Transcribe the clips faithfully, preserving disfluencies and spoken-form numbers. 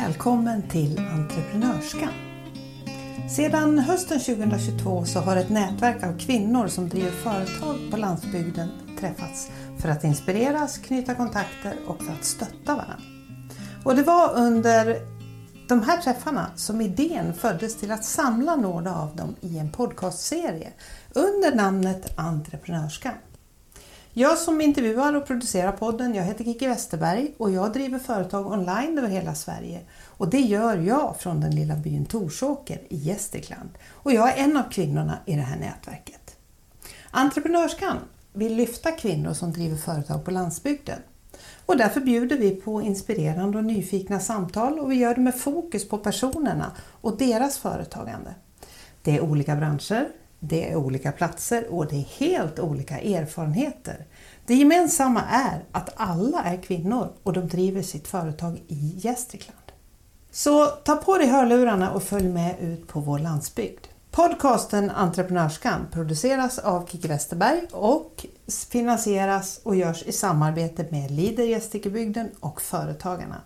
Välkommen till Entreprenörska! Sedan hösten tjugohundratjugotvå så har ett nätverk av kvinnor som driver företag på landsbygden träffats för att inspireras, knyta kontakter och för att stötta varandra. Och det var under de här träffarna som idén föddes till att samla några av dem i en podcastserie under namnet Entreprenörska. Jag som intervjuar och producerar podden, jag heter Kicki Westerberg och jag driver företag online över hela Sverige. Och det gör jag från den lilla byn Torsåker i Gästrikland. Och jag är en av kvinnorna i det här nätverket. Entreprenörskan vill lyfta kvinnor som driver företag på landsbygden. Och därför bjuder vi på inspirerande och nyfikna samtal och vi gör det med fokus på personerna och deras företagande. Det är olika branscher. Det är olika platser och det är helt olika erfarenheter. Det gemensamma är att alla är kvinnor och de driver sitt företag i Gästrikland. Så ta på dig hörlurarna och följ med ut på vår landsbygd. Podcasten Entreprenörskan produceras av Kicki Westerberg och finansieras och görs i samarbete med Leader Gästrikebygden och Företagarna.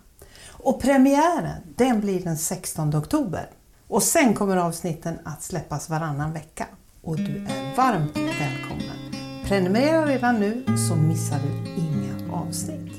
Och premiären den blir den sextonde oktober. Och sen kommer avsnitten att släppas varannan vecka. Och du är varmt välkommen. Prenumerera redan nu så missar du inga avsnitt.